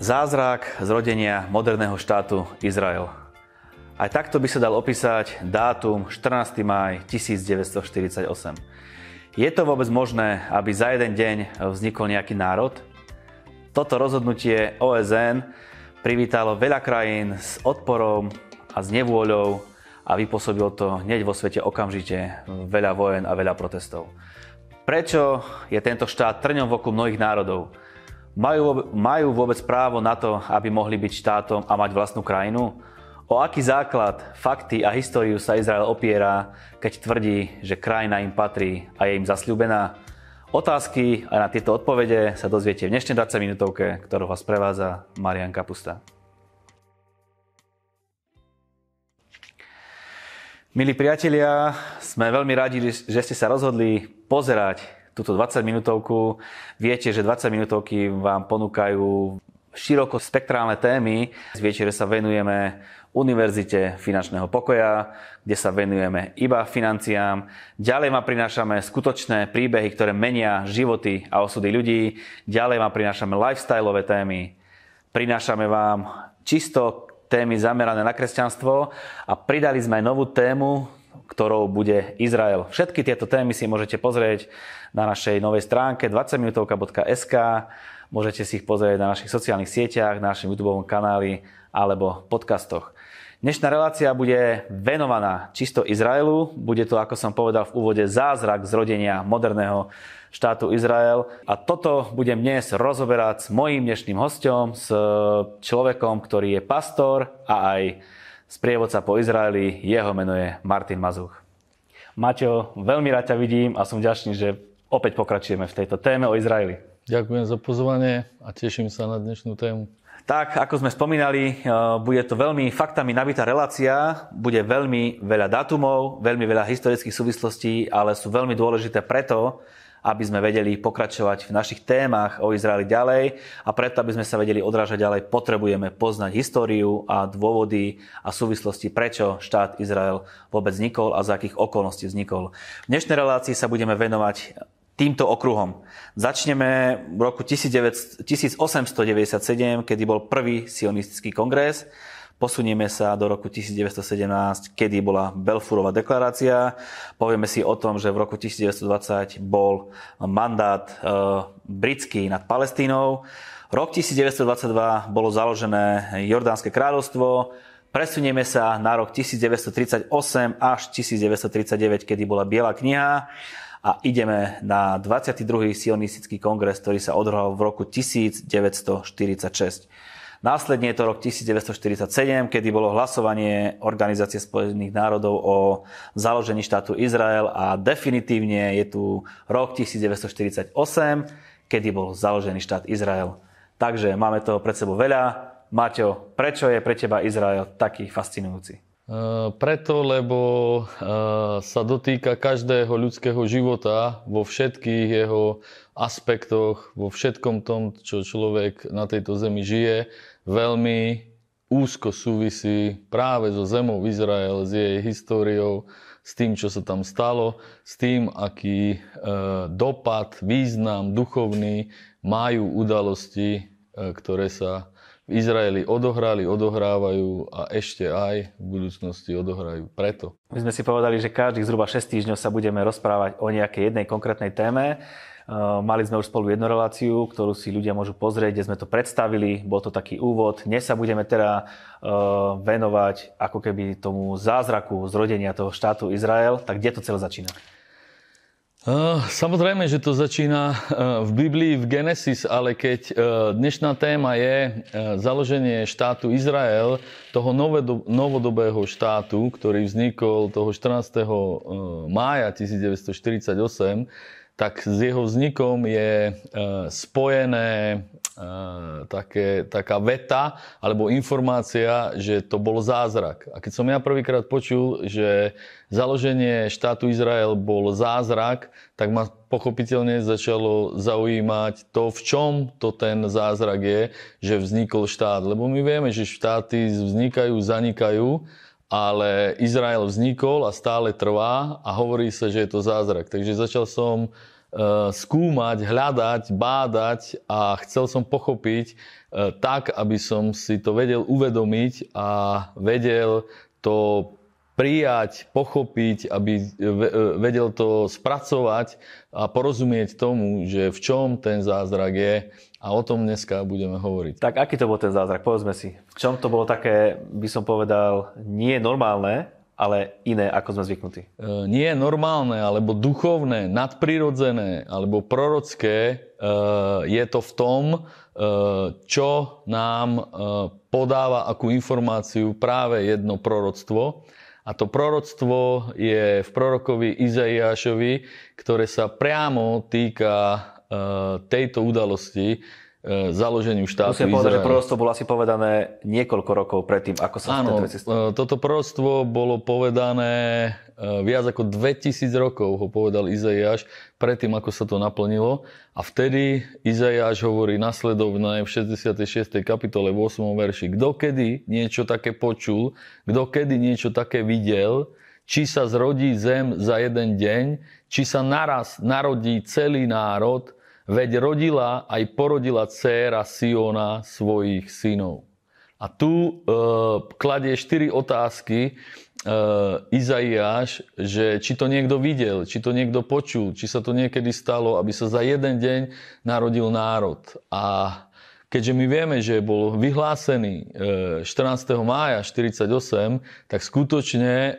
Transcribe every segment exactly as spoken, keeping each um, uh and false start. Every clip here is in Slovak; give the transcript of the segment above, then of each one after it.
Zázrak zrodenia moderného štátu Izrael. Aj takto by sa dal opísať dátum štrnásteho mája tisícdeväťstoštyridsaťosem. Je to vôbec možné, aby za jeden deň vznikol nejaký národ? Toto rozhodnutie ó es en privítalo veľa krajín s odporom a s nevôľou a vypôsobilo to hneď vo svete okamžite veľa vojen a veľa protestov. Prečo je tento štát trňom v oku mnohých národov? Majú, majú vôbec právo na to, aby mohli byť štátom a mať vlastnú krajinu? O aký základ, fakty a históriu sa Izrael opiera, keď tvrdí, že krajina im patrí a je im zasľúbená? Otázky a na tieto odpovede sa dozviete v dnešnej dvadsaťminútovke, ktorú vás prevádza Marian Kapusta. Milí priatelia, sme veľmi radi, že ste sa rozhodli pozerať túto dvadsaťminútovku. Viete, že dvadsaťminútovky vám ponúkajú širokospektrálne témy. Viete, že sa venujeme Univerzite finančného pokoja, kde sa venujeme iba financiám. Ďalej vám prinášame skutočné príbehy, ktoré menia životy a osudy ľudí. Ďalej vám prinášame lifestyleové témy. Prinášame vám čisto témy zamerané na kresťanstvo a pridali sme aj novú tému, ktorou bude Izrael. Všetky tieto témy si môžete pozrieť na našej novej stránke dvadsaťminútovka bodka es ká, môžete si ich pozrieť na našich sociálnych sieťach, na našom YouTube kanáli alebo podcastoch. Dnešná relácia bude venovaná čisto Izraelu. Bude to, ako som povedal v úvode, zázrak zrodenia moderného štátu Izrael. A toto budem dnes rozoberať s mojím dnešným hosťom, s človekom, ktorý je pastor a aj sprievodca po Izraeli, jeho meno je Martin Mazuch. Maťo, veľmi rád ťa vidím a som vďačný, že opäť pokračujeme v tejto téme o Izraeli. Ďakujem za pozvanie a teším sa na dnešnú tému. Tak, ako sme spomínali, bude to veľmi faktami nabitá relácia, bude veľmi veľa dátumov, veľmi veľa historických súvislostí, ale sú veľmi dôležité preto, aby sme vedeli pokračovať v našich témach o Izraeli ďalej a preto, aby sme sa vedeli odrážať ďalej, potrebujeme poznať históriu a dôvody a súvislosti, prečo štát Izrael vôbec vznikol a za akých okolností vznikol. V dnešnej relácii sa budeme venovať týmto okruhom. Začneme v roku tisícosemstodeväťdesiatsedem, kedy bol prvý sionistický kongres. Posunieme sa do roku devätnásťsedemnásť, kedy bola Balfourova deklarácia. Povieme si o tom, že v roku devätnásťdvadsať bol mandát e, britský nad Palestínou. Rok devätnásťdvadsaťdva bolo založené Jordánske kráľovstvo. Presunieme sa na rok devätnásťtridsaťosem až devätnásťtridsaťdeväť, kedy bola Biela kniha. A ideme na dvadsiaty druhý sionistický kongres, ktorý sa odohral v roku devätnásťštyridsaťšesť. Následne je to rok devätnásťštyridsaťsedem, kedy bolo hlasovanie Organizácie spojených národov o založení štátu Izrael a definitívne je tu rok devätnásťštyridsaťosem, kedy bol založený štát Izrael. Takže máme toho pred sebou veľa. Maťo, prečo je pre teba Izrael taký fascinujúci? E, preto, lebo e, sa dotýka každého ľudského života vo všetkých jeho aspektoch, vo všetkom tom, čo človek na tejto zemi žije, veľmi úzko súvisí práve so zemou Izrael, s jej históriou, s tým, čo sa tam stalo, s tým, aký e, dopad, význam duchovný majú udalosti, e, ktoré sa v Izraeli odohrali, odohrávajú a ešte aj v budúcnosti odohrajú. Preto. My sme si povedali, že každých zhruba šesť týždňov sa budeme rozprávať o nejakej jednej konkrétnej téme. Mali sme už spolu jednu reláciu, ktorú si ľudia môžu pozrieť, kde sme to predstavili. Bol to taký úvod. Dnes sa budeme teda venovať ako keby tomu zázraku zrodenia toho štátu Izrael. Tak kde to celé začína? Samozrejme, že to začína v Biblii, v Genesis, ale keď dnešná téma je založenie štátu Izrael, toho novodobého štátu, ktorý vznikol toho štrnásteho mája tisícdeväťstoštyridsaťosem, tak s jeho vznikom je spojené také, taká veta alebo informácia, že to bol zázrak. A keď som ja prvýkrát počul, že založenie štátu Izrael bol zázrak, tak ma pochopiteľne začalo zaujímať to, v čom to ten zázrak je, že vznikol štát. Lebo my vieme, že štáty vznikajú, zanikajú, ale Izrael vznikol a stále trvá a hovorí sa, že je to zázrak. Takže začal som skúmať, hľadať, bádať a chcel som pochopiť tak, aby som si to vedel uvedomiť a vedel to prijať, pochopiť, aby vedel to spracovať a porozumieť tomu, že v čom ten zázrak je. A o tom dneska budeme hovoriť. Tak aký to bol ten zázrak? Povedzme si. V čom to bolo také, by som povedal, nie normálne, ale iné, ako sme zvyknutí? E, nie normálne, alebo duchovné, nadprirodzené, alebo prorocké e, je to v tom, e, čo nám e, podáva akú informáciu práve jedno proroctvo. A to proroctvo je v prorokovi Izaiášovi, ktoré sa priamo týka tejto udalosti, založeniu štátu Izraela. Musím povedať, že proroctvo bolo asi povedané niekoľko rokov predtým, ako sa Áno, ten Áno, toto proroctvo bolo povedané viac ako dvetisíc rokov, ho povedal Izaiáš, predtým, ako sa to naplnilo. A vtedy Izaiáš hovorí nasledovné v šesťdesiatej šiestej kapitole v ôsmom verši. Kto kedy niečo také počul, kto kedy niečo také videl, či sa zrodí zem za jeden deň, či sa naraz narodí celý národ, veď rodila aj porodila dcéra Siona svojich synov. A tu e, kladie štyri otázky e, Izaiáš, že či to niekto videl, či to niekto počul, či sa to niekedy stalo, aby sa za jeden deň narodil národ. A keďže my vieme, že bol vyhlásený štrnásteho mája štyridsaťosem, tak skutočne e,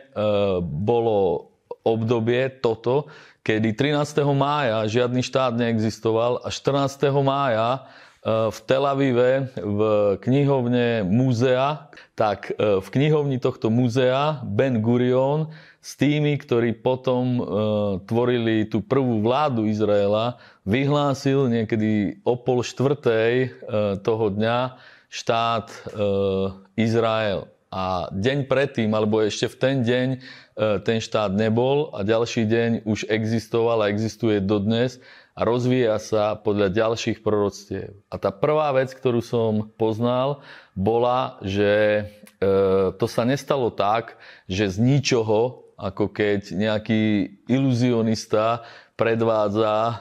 bolo obdobie toto, kedy trinásteho mája žiadny štát neexistoval a štrnásteho mája v Tel Avive v knihovne múzea, tak v knihovni tohto múzea Ben-Gurion s tými, ktorí potom tvorili tú prvú vládu Izraela, vyhlásil niekedy o pol štvrtej toho dňa štát Izrael. A deň predtým, alebo ešte v ten deň, ten štát nebol a ďalší deň už existoval a existuje dodnes a rozvíja sa podľa ďalších proroctiev. A tá prvá vec, ktorú som poznal, bola, že to sa nestalo tak, že z ničoho, ako keď nejaký iluzionista predvádza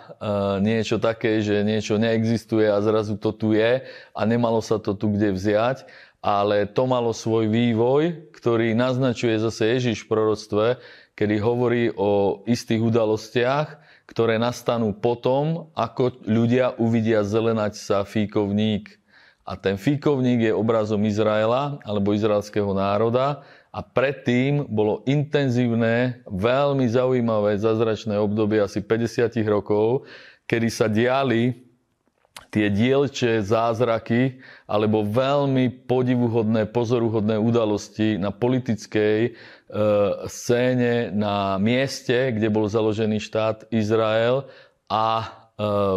niečo také, že niečo neexistuje a zrazu to tu je a nemalo sa to tu kde vziať. Ale to malo svoj vývoj, ktorý naznačuje zase Ježiš v proroctve, kedy hovorí o istých udalostiach, ktoré nastanú potom, ako ľudia uvidia zelenať sa fíkovník. A ten fíkovník je obrazom Izraela, alebo izraelského národa. A predtým bolo intenzívne, veľmi zaujímavé zázračné obdobie asi päťdesiat rokov, kedy sa diali tie dielčie zázraky alebo veľmi podivuhodné, pozoruhodné udalosti na politickej e, scéne, na mieste, kde bol založený štát Izrael a e,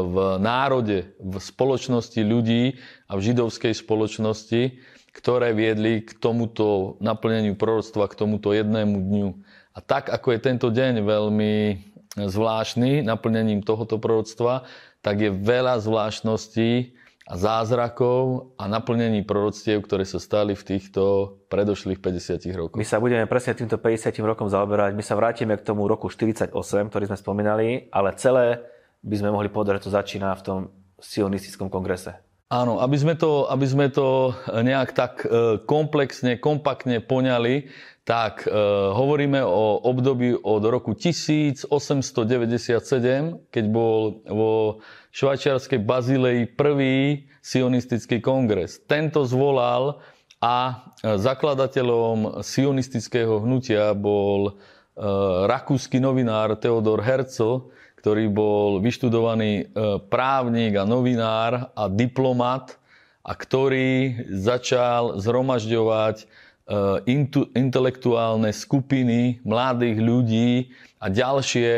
v národe, v spoločnosti ľudí a v židovskej spoločnosti, ktoré viedli k tomuto naplneniu proroctva, k tomuto jednému dňu. A tak, ako je tento deň veľmi zvláštny naplnením tohoto proroctva, tak je veľa zvláštností a zázrakov a naplnení proroctiev, ktoré sa stali v týchto predošlých päťdesiatich rokoch. My sa budeme presne týmto päťdesiatym rokom zaoberať. My sa vrátime k tomu roku štyridsaťosem, ktorý sme spomínali, ale celé by sme mohli povedať, že to začína v tom sionistickom kongrese. Áno, aby sme to, aby sme to nejak tak komplexne, kompaktne poňali, tak e, hovoríme o období od roku tisícosemstodeväťdesiatsedem, keď bol vo švajčiarskej Bazílei prvý sionistický kongres. Tento zvolal a zakladateľom sionistického hnutia bol e, rakúsky novinár Teodor Herzl, ktorý bol vyštudovaný právnik a novinár a diplomat a ktorý začal zhromažďovať intelektuálne skupiny mladých ľudí a ďalšie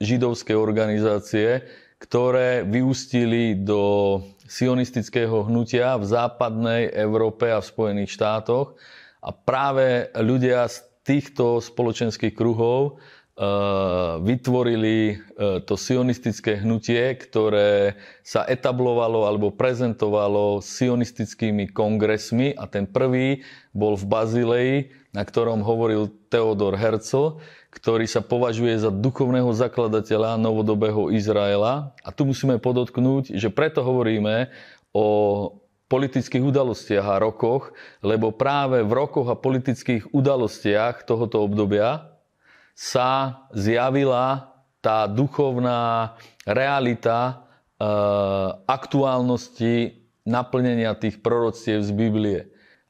židovské organizácie, ktoré vyústili do sionistického hnutia v západnej Európe a v Spojených štátoch. A práve ľudia z týchto spoločenských kruhov vytvorili to sionistické hnutie, ktoré sa etablovalo alebo prezentovalo sionistickými kongresmi, a ten prvý bol v Bazileji, na ktorom hovoril Teodor Herzl, ktorý sa považuje za duchovného zakladateľa novodobého Izraela. A tu musíme podotknúť, že preto hovoríme o politických udalostiach a rokoch, lebo práve v rokoch a politických udalostiach tohoto obdobia sa zjavila tá duchovná realita e, aktuálnosti naplnenia tých proroctiev z Biblie.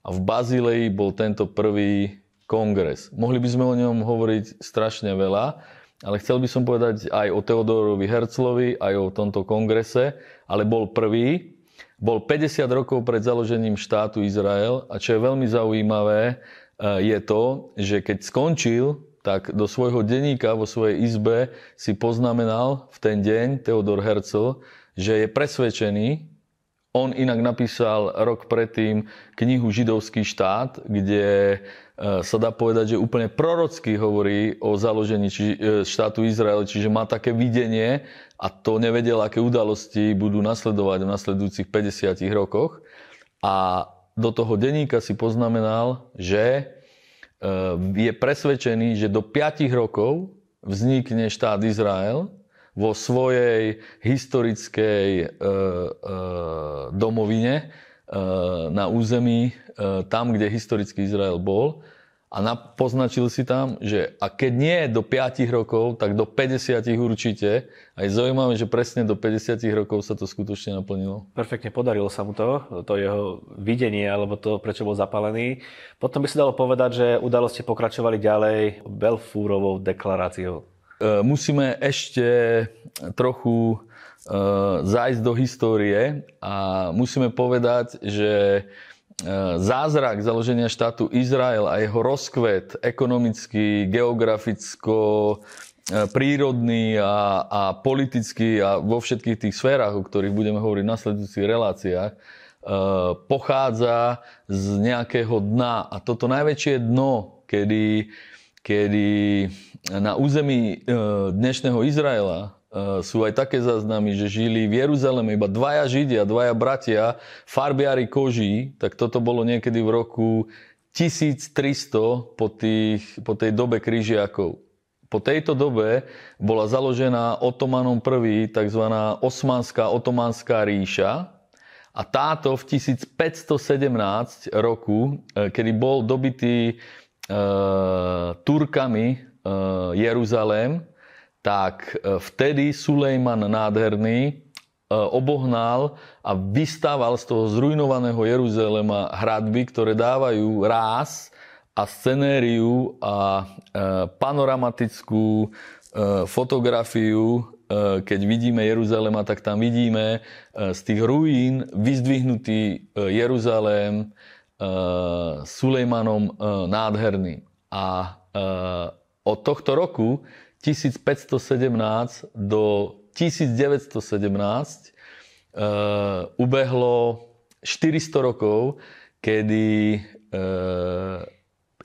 A v Bazileji bol tento prvý kongres. Mohli by sme o ňom hovoriť strašne veľa, ale chcel by som povedať aj o Teodorovi Herzlovi, aj o tomto kongrese, ale bol prvý. Bol päťdesiat rokov pred založením štátu Izrael, a čo je veľmi zaujímavé, je to, že keď skončil, tak do svojho denníka vo svojej izbe si poznamenal v ten deň Teodor Herzl, že je presvedčený. On inak napísal rok predtým knihu Židovský štát, kde sa dá povedať, že úplne prorocky hovorí o založení štátu Izrael, čiže má také videnie, a to nevedel, aké udalosti budú nasledovať v nasledujúcich päťdesiatich rokoch. A do toho denníka si poznamenal, že je presvedčený, že do piatich rokov vznikne štát Izrael vo svojej historickej e, e, domovine e, na území, e, tam, kde historický Izrael bol. A poznačil si tam, že a keď nie do piatich rokov, tak do päťdesiatich určite. A je zaujímavé, že presne do päťdesiatich rokov sa to skutočne naplnilo. Perfektne podarilo sa mu to, to jeho videnie, alebo to, prečo bol zapálený. Potom by sa dalo povedať, že udalosti pokračovali ďalej Balfourovou deklaráciou. Musíme ešte trochu e, zájsť do histórie a musíme povedať, že zázrak založenia štátu Izrael a jeho rozkvet ekonomický, geograficko, e, prírodný a, a politický a vo všetkých tých sférach, o ktorých budeme hovoriť v nasledujúcich reláciách, e, pochádza z nejakého dna. A toto najväčšie dno, kedy kedy na území dnešného Izraela sú aj také záznamy, že žili v Jeruzaleme iba dvaja Židia, dvaja bratia, farbiari koží, tak toto bolo niekedy v roku tisíctristo po, tých, po tej dobe križiakov. Po tejto dobe bola založená Otomanom I tzv. Osmanská otomanská ríša, a táto v tisícpäťstosedemnásť roku, kedy bol dobitý Turkami Jeruzalém, tak vtedy Sulejman nádherný obohnal a vystával z toho zrujnovaného Jeruzaléma hradby, ktoré dávajú ráz a scenériu a panoramatickú fotografiu. Keď vidíme Jeruzalema, tak tam vidíme z tých ruín vyzdvihnutý Jeruzalém Sulejmanom nádherný. A od tohto roku tisícpäťstosedemnásť do tisícdeväťstosedemnásť ubehlo štyristo rokov, kedy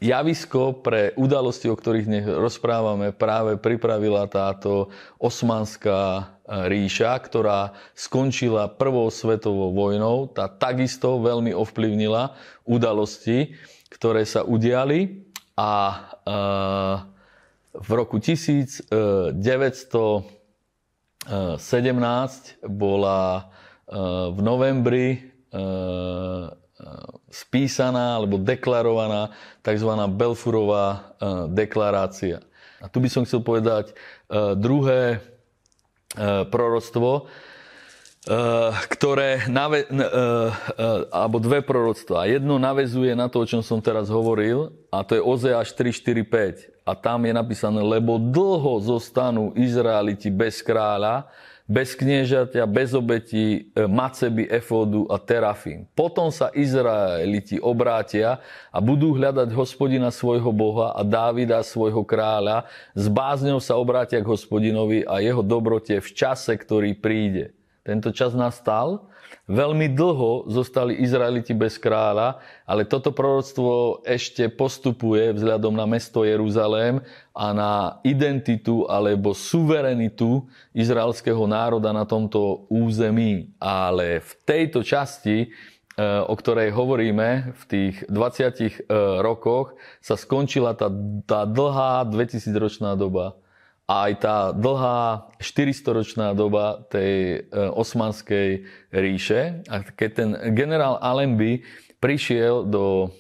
javisko pre udalosti, o ktorých dnes rozprávame, práve pripravila táto osmanská ríša, ktorá skončila prvou svetovou vojnou. Tá takisto veľmi ovplyvnila udalosti, ktoré sa udiali, a e, v roku tisícdeväťstosedemnásť bola e, v novembri e, spísaná alebo deklarovaná tzv. Balfourová deklarácia. A tu by som chcel povedať druhé proroctvo, ktoré nave- alebo dve proroctva. Jedno navezuje na to, o čom som teraz hovoril, a to je Ozeáš tri štyri päť. A tam je napísané, lebo dlho zostanú Izraeliti bez kráľa, bez kniežatia, bez obetí, maceby, efódu a terafín. Potom sa Izraeliti obrátia a budú hľadať Hospodina svojho Boha a Dávida svojho kráľa. S bázňou sa obrátia k Hospodinovi a jeho dobrote v čase, ktorý príde. Tento čas nastal. Veľmi dlho zostali Izraeliti bez kráľa, ale toto proroctvo ešte postupuje vzhľadom na mesto Jeruzalém a na identitu alebo suverenitu izraelského národa na tomto území. Ale v tejto časti, o ktorej hovoríme, v tých dvadsiatich rokoch sa skončila tá, tá dlhá dvetisícročná doba. A aj tá dlhá štyrisstoročná doba tej osmanskej ríše. A keď ten generál Allenby prišiel do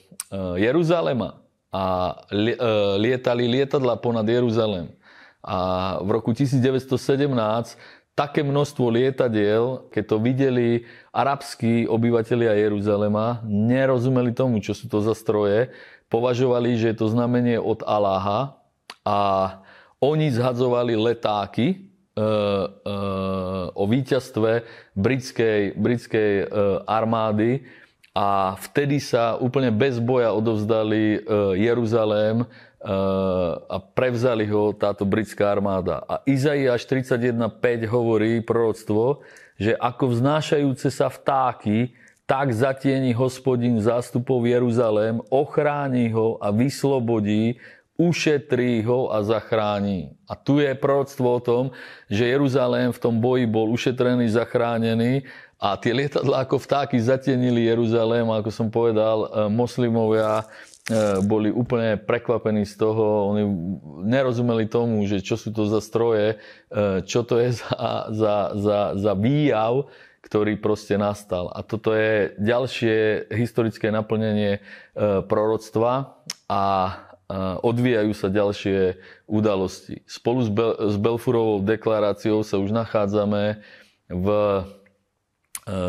Jeruzalema a lietali lietadla ponad Jeruzalem. A v roku devätnásťstosedemnásť také množstvo lietadiel, keď to videli arabskí obyvatelia Jeruzalema, nerozumeli tomu, čo sú to za stroje, považovali, že je to znamenie od Aláha a oni zhadzovali letáky e, e, o víťazstve britskej, britskej e, armády a vtedy sa úplne bez boja odovzdali e, Jeruzalém a prevzali ho táto britská armáda. A Izaiáš tridsaťjeden päť hovorí proroctvo, že ako vznášajúce sa vtáky, tak zatieni Hospodin zástupov Jeruzalém, ochráni ho a vyslobodí, ušetrí ho a zachráni. A tu je proroctvo o tom, že Jeruzalém v tom boji bol ušetrený, zachránený a tie lietadlá ako vtáky zatienili Jeruzalém a ako som povedal, moslimovia boli úplne prekvapení z toho, oni nerozumeli tomu, že čo sú to za stroje, čo to je za, za, za, za výjav, ktorý proste nastal. A toto je ďalšie historické naplnenie proroctva a odvíjajú sa ďalšie udalosti. Spolu s, Be- s Balfourovou deklaráciou sa už nachádzame v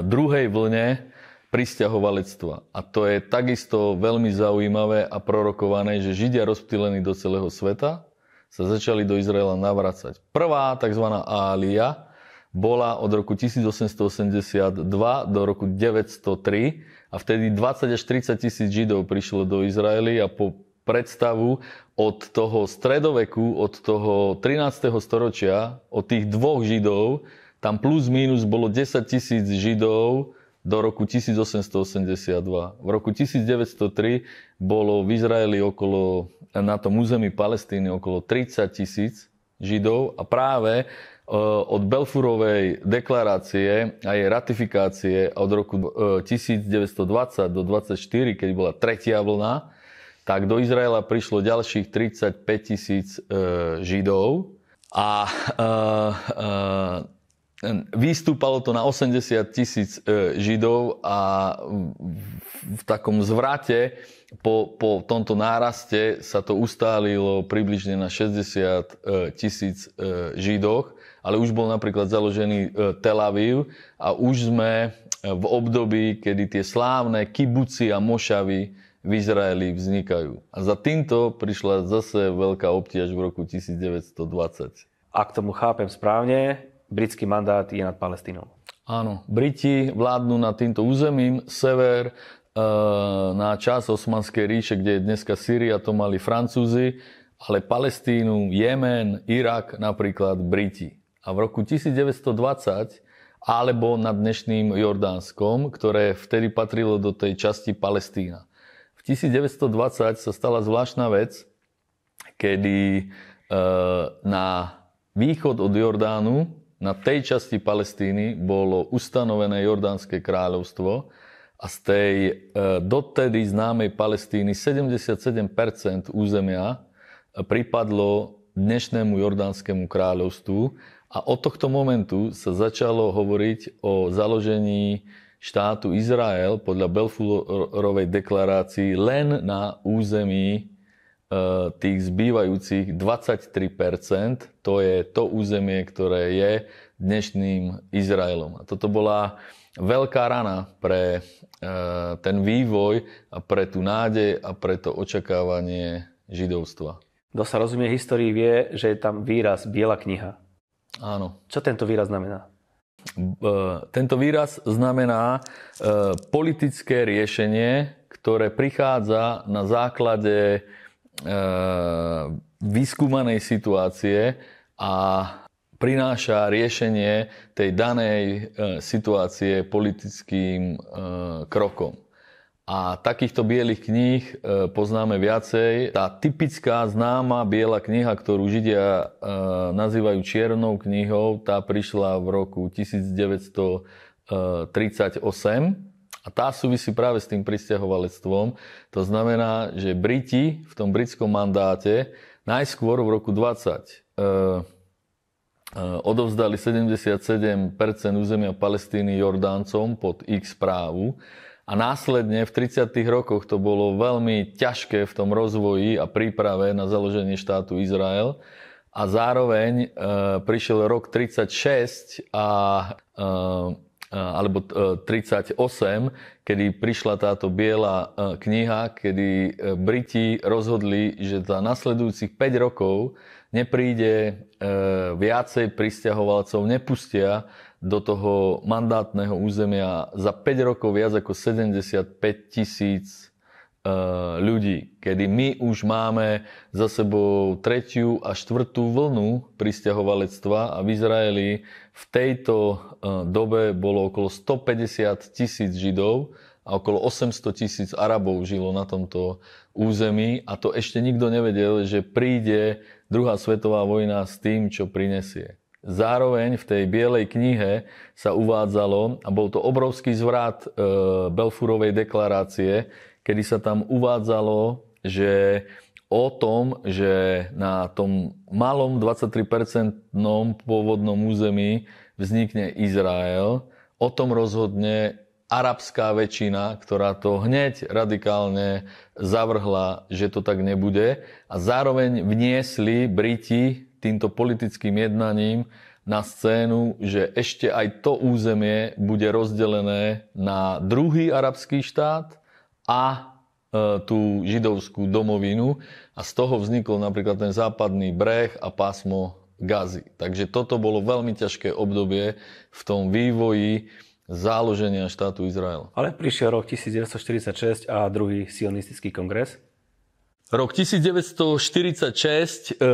druhej vlne prisťahovalectva. A to je takisto veľmi zaujímavé a prorokované, že Židia rozptýlení do celého sveta sa začali do Izraela navracať. Prvá tzv. Ália bola od roku tisícosemstoosemdesiatdva do roku deväťstotri a vtedy dvadsať až tridsať tisíc Židov prišlo do Izraeli a po predstavu od toho stredoveku, od toho trinásteho storočia, od tých dvoch Židov, tam plus mínus bolo desať tisíc Židov do roku tisícosemstoosemdesiatdva. V roku deväťstotri bolo v Izraeli okolo, na tom území Palestíny okolo tridsať tisíc Židov a práve od Balfourovej deklarácie a jej ratifikácie od roku devätnásťstodvadsať do devätnásťstodvadsaťštyri, keď bola tretia vlna, tak do Izraela prišlo ďalších tridsaťpäť tisíc Židov a e, e, vystúpalo to na osemdesiat tisíc Židov a v takom zvrate po, po tomto náraste sa to ustálilo približne na šesťdesiat tisíc Židoch, ale už bol napríklad založený Tel Aviv a už sme v období, kedy tie slávne kibuci a mošavy v Izraeli vznikajú. A za týmto prišla zase veľká obtiaž v roku devätnásťstodvadsať. Ak tomu chápem správne, britský mandát je nad Palestínou. Áno, Briti vládnu nad týmto územím, sever, e, na čas Osmanskej ríše, kde je dneska Syria, to mali Francúzi, ale Palestínu, Jemen, Irak napríklad Briti. A v roku devätnásťstodvadsať, alebo nad dnešným Jordánskom, ktoré vtedy patrilo do tej časti Palestína. V devätnásťstodvadsať sa stala zvláštna vec, kedy e, na východ od Jordánu na tej časti Palestíny bolo ustanovené Jordánske kráľovstvo a z tej e, dotedy známej Palestíny sedemdesiatsedem percent územia pripadlo dnešnému Jordánskemu kráľovstvu a od tohto momentu sa začalo hovoriť o založení štátu Izrael podľa Balfourovej deklarácii len na území tých zbývajúcich dvadsaťtri percent, to je to územie, ktoré je dnešným Izraelom. A toto bola veľká rana pre ten vývoj a pre tú nádej a pre to očakávanie židovstva. Kto sa rozumie histórii, vie, že je tam výraz biela kniha. Áno. Čo tento výraz znamená? Tento výraz znamená politické riešenie, ktoré prichádza na základe vyskúmanej situácie a prináša riešenie tej danej situácie politickým krokom. A takýchto bielých kníh poznáme viacej. Tá typická známa biela kniha, ktorú Židia nazývajú čiernou knihou, tá prišla v roku tisíc deväťsto tridsaťosem a tá súvisí práve s tým prisťahovalectvom. To znamená, že Briti v tom britskom mandáte najskôr v roku dvadsať odovzdali sedemdesiatsedem percent územia Palestíny Jordáncom pod ich správu a následne v tridsiatych rokoch to bolo veľmi ťažké v tom rozvoji a príprave na založenie štátu Izrael a zároveň e, prišiel rok tridsaťšesť a, e, alebo tridsaťosem, kedy prišla táto biela kniha, kedy Briti rozhodli, že za nasledujúcich päť rokov nepríde viacej prisťahovalcov, nepustia do toho mandátneho územia za päť rokov viac ako sedemdesiatpäť tisíc ľudí, kedy my už máme za sebou tretiu a štvrtú vlnu prisťahovalectva a v Izraeli v tejto dobe bolo okolo stopäťdesiat tisíc Židov a okolo osemsto tisíc Arabov žilo na tomto území a to ešte nikto nevedel, že príde druhá svetová vojna s tým, čo prinesie. Zároveň v tej bielej knihe sa uvádzalo, a bol to obrovský zvrat e, Balfourovej deklarácie, kedy sa tam uvádzalo, že o tom, že na tom malom dvadsaťtri percentnom pôvodnom území vznikne Izrael, o tom rozhodne arabská väčšina, ktorá to hneď radikálne zavrhla, že to tak nebude. A zároveň vniesli Briti týmto politickým jednaním na scénu, že ešte aj to územie bude rozdelené na druhý arabský štát a tú židovskú domovinu. A z toho vznikol napríklad ten západný breh a pásmo Gazy. Takže toto bolo veľmi ťažké obdobie v tom vývoji založenia štátu Izrael. Ale prišiel rok devätnásť štyridsaťšesť a druhý sionistický kongres. Rok devätnásť štyridsaťšesť e, e,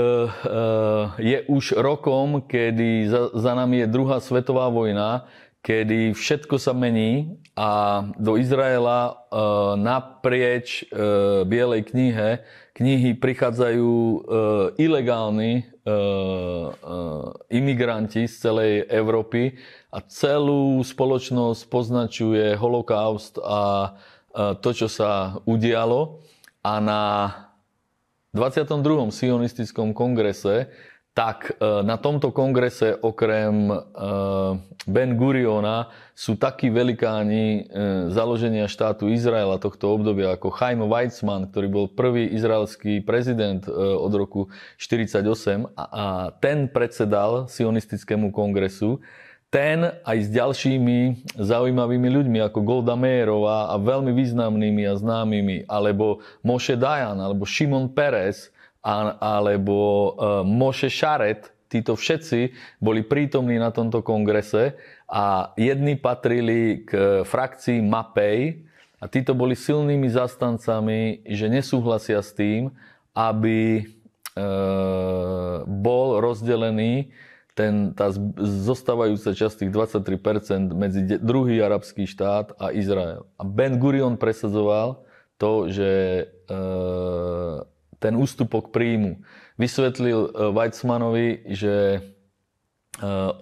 je už rokom, kedy za, za nami je druhá svetová vojna, kedy všetko sa mení a do Izraela e, naprieč e, bielej knihe knihy prichádzajú e, ilegálni e, e, imigranti z celej Európy a celú spoločnosť poznačuje holokaust a e, to, čo sa udialo. A na dvadsiatom druhom sionistickom kongrese, tak na tomto kongrese okrem Ben-Guriona sú takí velikáni založenia štátu Izraela tohto obdobia ako Chaim Weizmann, ktorý bol prvý izraelský prezident od roku štyridsaťosem a ten predsedal sionistickému kongresu. Ten aj s ďalšími zaujímavými ľuďmi ako Golda Meierová a veľmi významnými a známymi, alebo Moše Dajan, alebo Šimon Peres, alebo Moše Šáret, títo všetci boli prítomní na tomto kongrese a jedni patrili k frakcii Mapej a títo boli silnými zastancami, že nesúhlasia s tým, aby bol rozdelený ten, tá zostávajúca časť tých dvadsaťtri percent medzi druhý arabský štát a Izrael. A Ben-Gurion presadzoval to, že e, ten ústupok príjmu. Vysvetlil Weizmannovi, že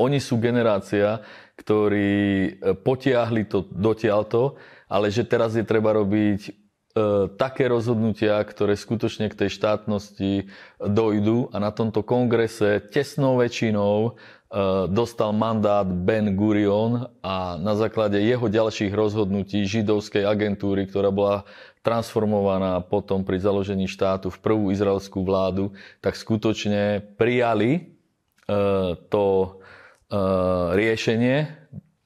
oni sú generácia, ktorí potiahli to dotiaľto, ale že teraz je treba robiť také rozhodnutia, ktoré skutočne k tej štátnosti dojdú. A na tomto kongrese tesnou väčšinou dostal mandát Ben-Gurion a na základe jeho ďalších rozhodnutí židovskej agentúry, ktorá bola transformovaná potom pri založení štátu v prvú izraelskú vládu, tak skutočne prijali to riešenie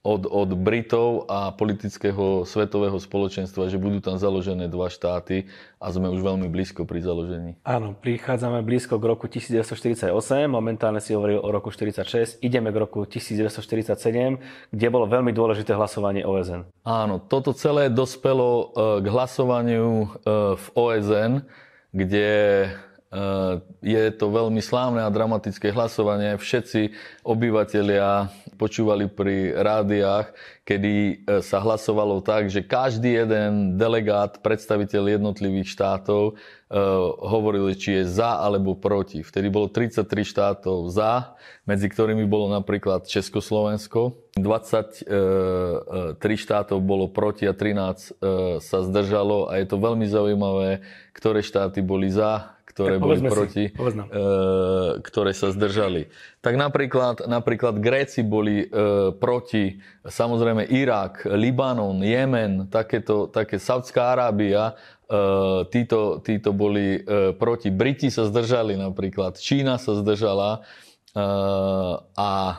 od, od Britov a politického svetového spoločenstva, že budú tam založené dva štáty a sme už veľmi blízko pri založení. Áno, prichádzame blízko k roku devätnásť štyridsaťosem, momentálne si hovoril o roku devätnásť štyridsaťšesť, ideme k roku devätnásť štyridsaťsedem, kde bolo veľmi dôležité hlasovanie O S N. Áno, toto celé dospelo k hlasovaniu v O S N, kde Je to veľmi slávne a dramatické hlasovanie. Všetci obyvatelia počúvali pri rádiách, kedy sa hlasovalo tak, že každý jeden delegát, predstaviteľ jednotlivých štátov hovorili, či je za alebo proti. Vtedy bolo tridsaťtri štátov za, medzi ktorými bolo napríklad Československo. dvadsaťtri štátov bolo proti a trinásť sa zdržalo a je to veľmi zaujímavé, ktoré štáty boli za, ktoré boli proti, si, e, ktoré sa zdržali. Tak napríklad, napríklad Gréci boli e, proti, samozrejme Irak, Libanon, Jemen, takéto, také Saudská Arábia, e, títo, títo boli e, proti. Briti sa zdržali napríklad, Čína sa zdržala e, a e,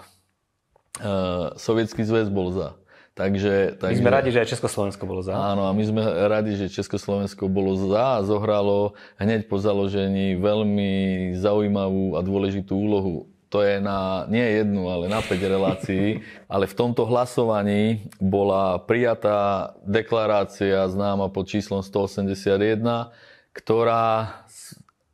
Sovietský zväz bol za. Takže, takže, my sme radi, že aj Československo bolo za. Áno, a my sme radi, že Československo bolo za a zohralo hneď po založení veľmi zaujímavú a dôležitú úlohu. To je na nie jednu, ale na päť relácií. Ale v tomto hlasovaní bola prijatá deklarácia známa pod číslom stoosemdesiatjeden, ktorá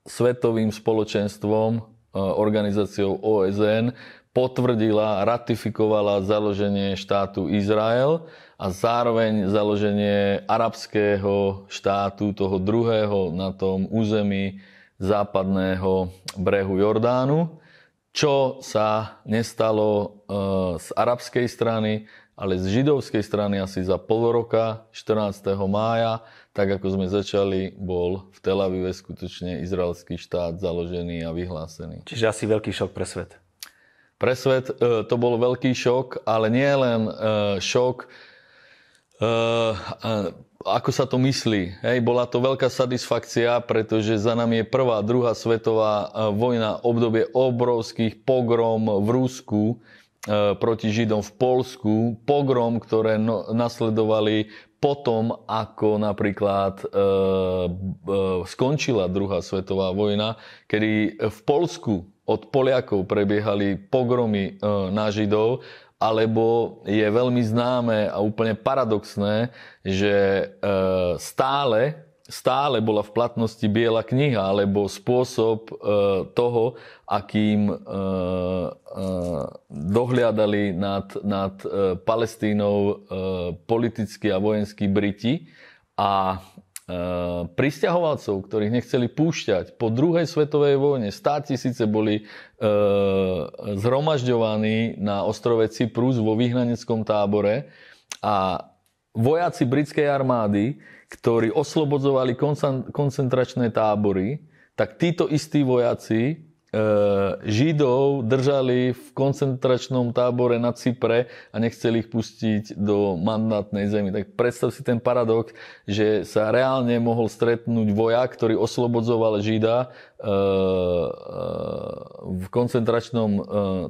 svetovým spoločenstvom, organizáciou ó es en, potvrdila, ratifikovala založenie štátu Izrael a zároveň založenie arabského štátu, toho druhého na tom území západného brehu Jordánu, čo sa nestalo z arabskej strany, ale z židovskej strany asi za pol roka, štrnásteho mája, tak ako sme začali, bol v Tel Avive skutočne izraelský štát založený a vyhlásený. Čiže asi veľký šok pre svet. Pre svet to bol veľký šok, ale nie len šok, ako sa to myslí. Hej, bola to veľká satisfakcia, pretože za nami je prvá, druhá svetová vojna, obdobie obrovských pogrom v Rusku proti Židom v Poľsku, pogrom, ktoré nasledovali potom, ako napríklad e, e, skončila druhá svetová vojna, kedy v Poľsku od Poliakov prebiehali pogromy e, na Židov, alebo je veľmi známe a úplne paradoxné, že e, stále, stále bola v platnosti biela kniha, alebo spôsob e, toho, akým e, e, dohliadali nad, nad Palestínou politicky a vojenskí Briti a prisťahovalcov, ktorých nechceli púšťať. Po druhej svetovej vojne státisíce boli zhromažďovaní na ostrove Cyprus vo vyhnaneckom tábore a vojaci britskej armády, ktorí oslobodzovali koncentračné tábory, tak títo istí vojaci Židov držali v koncentračnom tábore na Cypre a nechceli ich pustiť do mandátnej zemi. Tak predstav si ten paradox, že sa reálne mohol stretnúť vojak, ktorý oslobodzoval Žida v koncentračnom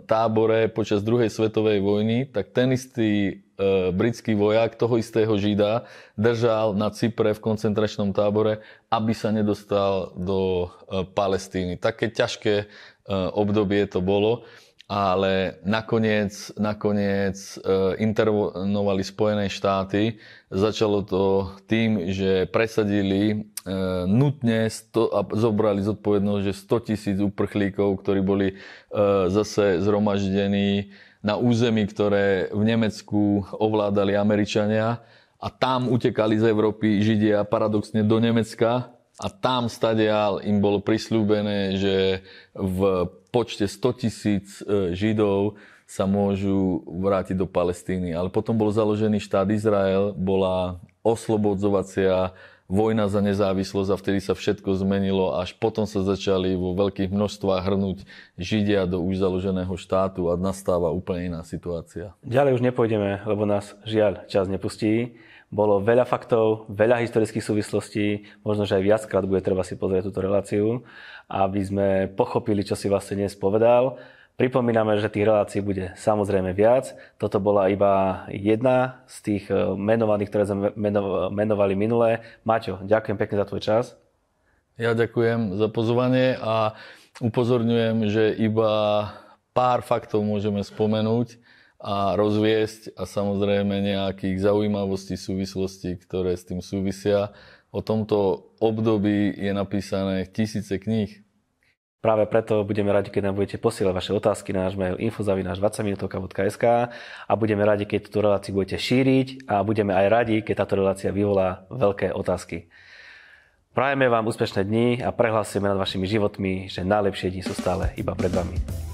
tábore počas druhej svetovej vojny, tak ten istý britský vojak toho istého Žida držal na Cypre v koncentračnom tábore, aby sa nedostal do Palestíny. Také ťažké obdobie to bolo, ale nakoniec, nakoniec intervenovali Spojené štáty. Začalo to tým, že presadili nutne sto, a zobrali zodpovednosť, že stotisíc uprchlíkov, ktorí boli zase zhromaždení na území, ktoré v Nemecku ovládali Američania a tam utekali z Európy Židia paradoxne do Nemecka a tam stadiaľ im bolo prisľúbené, že v počte stotisíc Židov sa môžu vrátiť do Palestíny. Ale potom bol založený štát Izrael, bola oslobodzovacia vojna za nezávislosť a vtedy sa všetko zmenilo, až potom sa začali vo veľkých množstvách hrnúť Židia do už založeného štátu a nastáva úplne iná situácia. Ďalej už nepôjdeme, lebo nás žiaľ čas nepustí. Bolo veľa faktov, veľa historických súvislostí, možno, že aj viackrát bude treba si pozrieť túto reláciu, aby sme pochopili, čo si vlastne dnes povedal. Pripomíname, že tých relácií bude samozrejme viac. Toto bola iba jedna z tých menovaných, ktoré sme menovali minulé. Maťo, ďakujem pekne za tvoj čas. Ja ďakujem za pozvanie a upozorňujem, že iba pár faktov môžeme spomenúť a rozviesť a samozrejme nejakých zaujímavostí, súvislostí, ktoré s tým súvisia. O tomto období je napísané tisíce kníh. Práve preto budeme radi, keď nám budete posielať vaše otázky na náš mail info zavináč dvadsať minútovka bodka es ká a budeme radi, keď túto reláciu budete šíriť a budeme aj radi, keď táto relácia vyvolá veľké otázky. Prajeme vám úspešné dni a prehlásime nad vašimi životmi, že najlepšie dni sú stále iba pred vami.